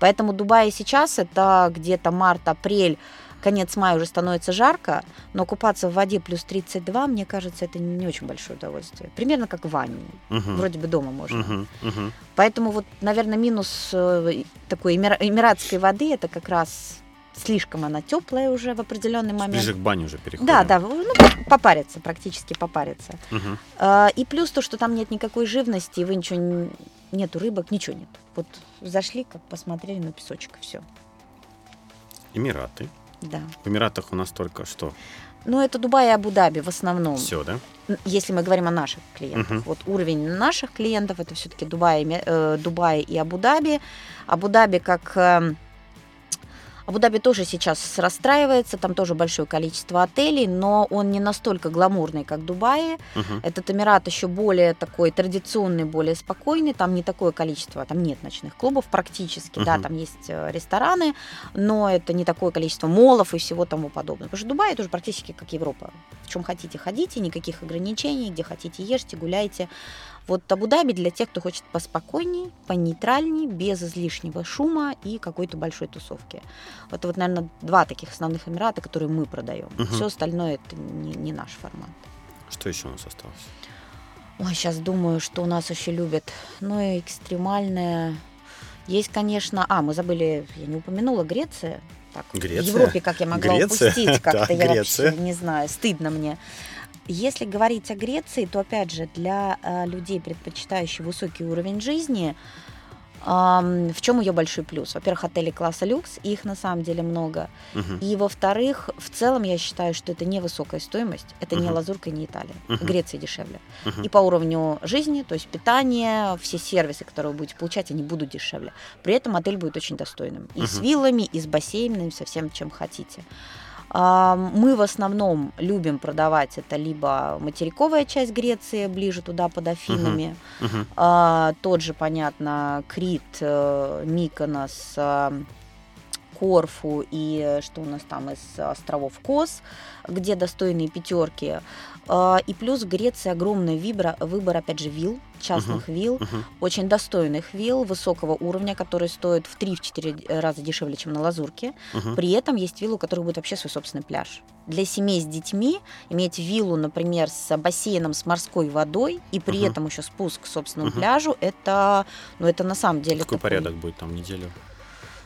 Поэтому Дубай сейчас, это где-то март, апрель, конец мая уже становится жарко, но купаться в воде плюс тридцать два, мне кажется, это не очень большое удовольствие. Примерно как в ванне. Uh-huh. Вроде бы дома можно. Uh-huh. Uh-huh. Поэтому вот, наверное, минус такой эмир... эмиратской воды, это как раз... Слишком она теплая уже в определенный момент. Ближе к бане уже переходим. Да, да, ну, попариться, практически попариться. Uh-huh. И плюс то, что там нет никакой живности, и вы ничего, нету рыбок, ничего нет. Вот зашли, как посмотрели на песочек, все. Эмираты. Да. В Эмиратах у нас только что... Ну, это Дубай и Абу-Даби в основном. Все, да? Если мы говорим о наших клиентах. Uh-huh. Вот уровень наших клиентов, это все-таки Дубай, э, Дубай и Абу-Даби. Абу-Даби как... Э, Абу-Даби тоже сейчас расстраивается, там тоже большое количество отелей, но он не настолько гламурный, как Дубай. Uh-huh. Этот Эмират еще более такой традиционный, более спокойный, там не такое количество, там нет ночных клубов практически, uh-huh. да, там есть рестораны, но это не такое количество молов и всего тому подобного. Потому что Дубай это уже практически как Европа. В чем хотите, ходите, никаких ограничений, где хотите, ешьте, гуляйте. Вот Абу-Даби для тех, кто хочет поспокойней, понейтральней, без излишнего шума и какой-то большой тусовки. Вот, вот наверное, два таких основных Эмирата, которые мы продаем. Угу. Все остальное это не, не наш формат. Что еще у нас осталось? Ой, сейчас думаю, что у нас еще любят. Ну и экстремальное. Есть, конечно... А, мы забыли, я не упомянула, Греция. Так, Греция? В Европе, как я могла Греция? Упустить, как-то да, я Греция. Вообще не знаю, стыдно мне. Если говорить о Греции, то, опять же, для людей, предпочитающих высокий уровень жизни, В чем ее большой плюс? Во-первых, отели класса люкс, их на самом деле много. Uh-huh. И, во-вторых, в целом я считаю, что это невысокая стоимость, это uh-huh. не Лазурка, не Италия, uh-huh. Греция дешевле. Uh-huh. И по уровню жизни, то есть питание, все сервисы, которые вы будете получать, они будут дешевле. При этом отель будет очень достойным. И uh-huh. с виллами, и с бассейнами, со всем, чем хотите. Мы в основном любим продавать это либо материковая часть Греции, ближе туда, под Афинами, uh-huh. Uh-huh. тот же, понятно, Крит, Миконос, Корфу и что у нас там из островов Кос, где достойные пятерки. И плюс в Греции огромный выбор, выбор опять же, вилл, частных uh-huh. вилл, uh-huh. очень достойных вилл, высокого уровня, которые стоят в три-четыре раза дешевле, чем на Лазурке. Uh-huh. При этом есть виллы, у которых будет вообще свой собственный пляж. Для семей с детьми иметь виллу, например, с бассейном, с морской водой, и при uh-huh. этом еще спуск к собственному uh-huh. пляжу, это, ну, это на самом деле... Какой такой... порядок будет там, неделю?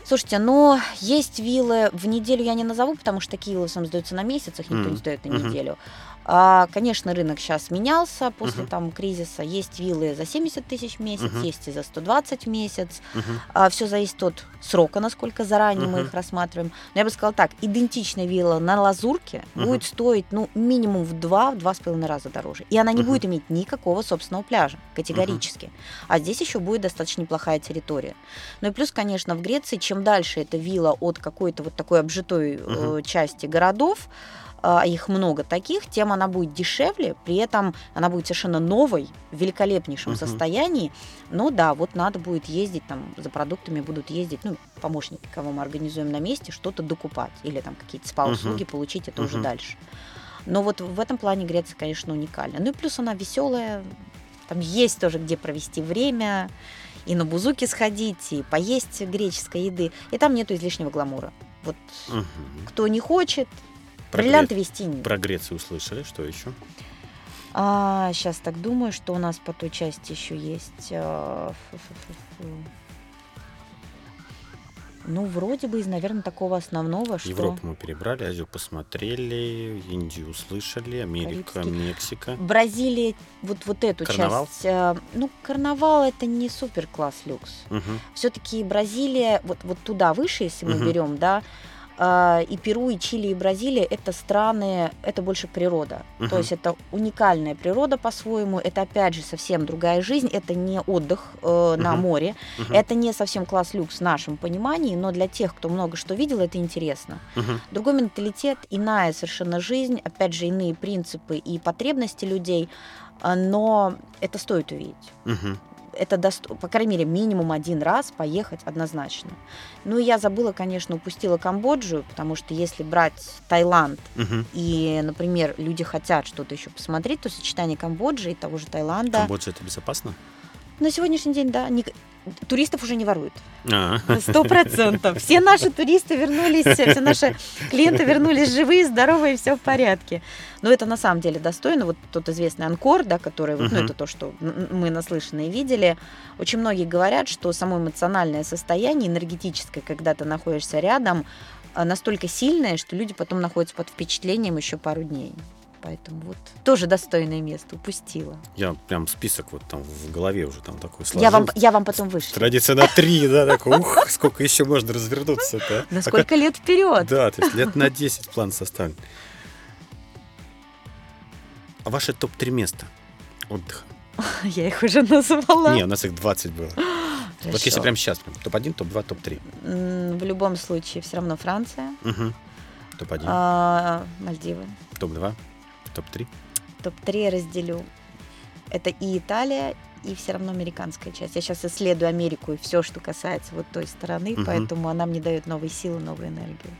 Слушайте, но есть виллы, в неделю я не назову, потому что такие виллы сам сдаются на месяц, их никто mm-hmm. не сдает на mm-hmm. неделю. А, конечно, рынок сейчас менялся после mm-hmm. там, кризиса. Есть виллы за семьдесят тысяч в месяц, mm-hmm. есть и за сто двадцать в месяц. Mm-hmm. А, все зависит от срока, насколько заранее mm-hmm. мы их рассматриваем. Но я бы сказала так, идентичная вилла на Лазурке mm-hmm. будет стоить ну, минимум в два-два с половиной раза дороже. И она не mm-hmm. будет иметь никакого собственного пляжа, категорически. Mm-hmm. А здесь еще будет достаточно неплохая территория. Ну и плюс, конечно, в Греции, чем дальше эта вилла от какой-то вот такой обжитой uh-huh. части городов, их много таких, тем она будет дешевле, при этом она будет совершенно новой, в великолепнейшем uh-huh. состоянии. Ну да, вот надо будет ездить, там за продуктами будут ездить, ну, помощники, кого мы организуем на месте, что-то докупать или там какие-то спа-услуги uh-huh. получить, это uh-huh. уже дальше. Но вот в этом плане Греция, конечно, уникальна. Ну и плюс она веселая, там есть тоже где провести время, и на бузуки сходить, и поесть греческой еды. И там нету излишнего гламура. Вот угу. кто не хочет, про бриллианты Гре... вести нет. Про Грецию услышали, что еще? А, сейчас так думаю, что у нас по той части еще есть... А... Ну, вроде бы из, наверное, такого основного, что... Европу мы перебрали, Азию посмотрели, Индию услышали, Америка, Карибский. Мексика. Бразилия, вот, вот эту карнавал? часть... Ну, карнавал — это не супер-класс люкс. Угу. Все-таки Бразилия, вот, вот туда выше, если мы угу. берем, да, и Перу, и Чили, и Бразилия — это страны, это больше природа. Угу. То есть это уникальная природа по-своему, это, опять же, совсем другая жизнь, это не отдых э, на угу. море, угу. это не совсем класс люкс в нашем понимании, но для тех, кто много что видел, это интересно. Угу. Другой менталитет, иная совершенно жизнь, опять же, иные принципы и потребности людей, но это стоит увидеть. Угу. Это, досто... по крайней мере, минимум один раз поехать однозначно. Ну, и я забыла, конечно, упустила Камбоджу, потому что если брать Таиланд угу. и, например, люди хотят что-то еще посмотреть, то сочетание Камбоджи и того же Таиланда... Камбоджа — это безопасно? На сегодняшний день, да. Не... Туристов уже не воруют. Сто процентов. Все наши туристы вернулись, все наши клиенты вернулись живые, здоровые, все в порядке. Но это на самом деле достойно. Вот тот известный Анкор, да, который, uh-huh. ну, это то, что мы наслышаны и видели. Очень многие говорят, что само эмоциональное состояние, энергетическое, когда ты находишься рядом, настолько сильное, что люди потом находятся под впечатлением еще пару дней. Поэтому вот тоже достойное место, упустила. Я прям список вот там в голове уже там такой сложил. Я вам, я вам потом вышлю. Традиция на три, да, такой, ух, сколько еще можно развернуться-то. На сколько лет вперед. Да, то есть лет на десять план составлен. А ваши топ-три места отдыха? Я их уже назвала. Не, у нас их двадцать было. Вот если прям сейчас, топ-один, топ-два, топ-три. В любом случае, все равно Франция. Топ-один. Мальдивы. Топ-два. Топ-три? Топ-три разделю. Это и Италия, и все равно американская часть. Я сейчас исследую Америку и все, что касается вот той стороны, угу. поэтому она мне дает новые силы, новую энергию.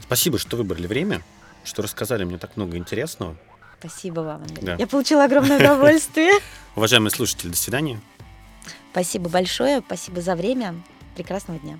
Спасибо, что выбрали время, что рассказали мне так много интересного. Спасибо вам, Андрей. Да. Я получила огромное удовольствие. Уважаемые слушатели, до свидания. Спасибо большое, спасибо за время. Прекрасного дня.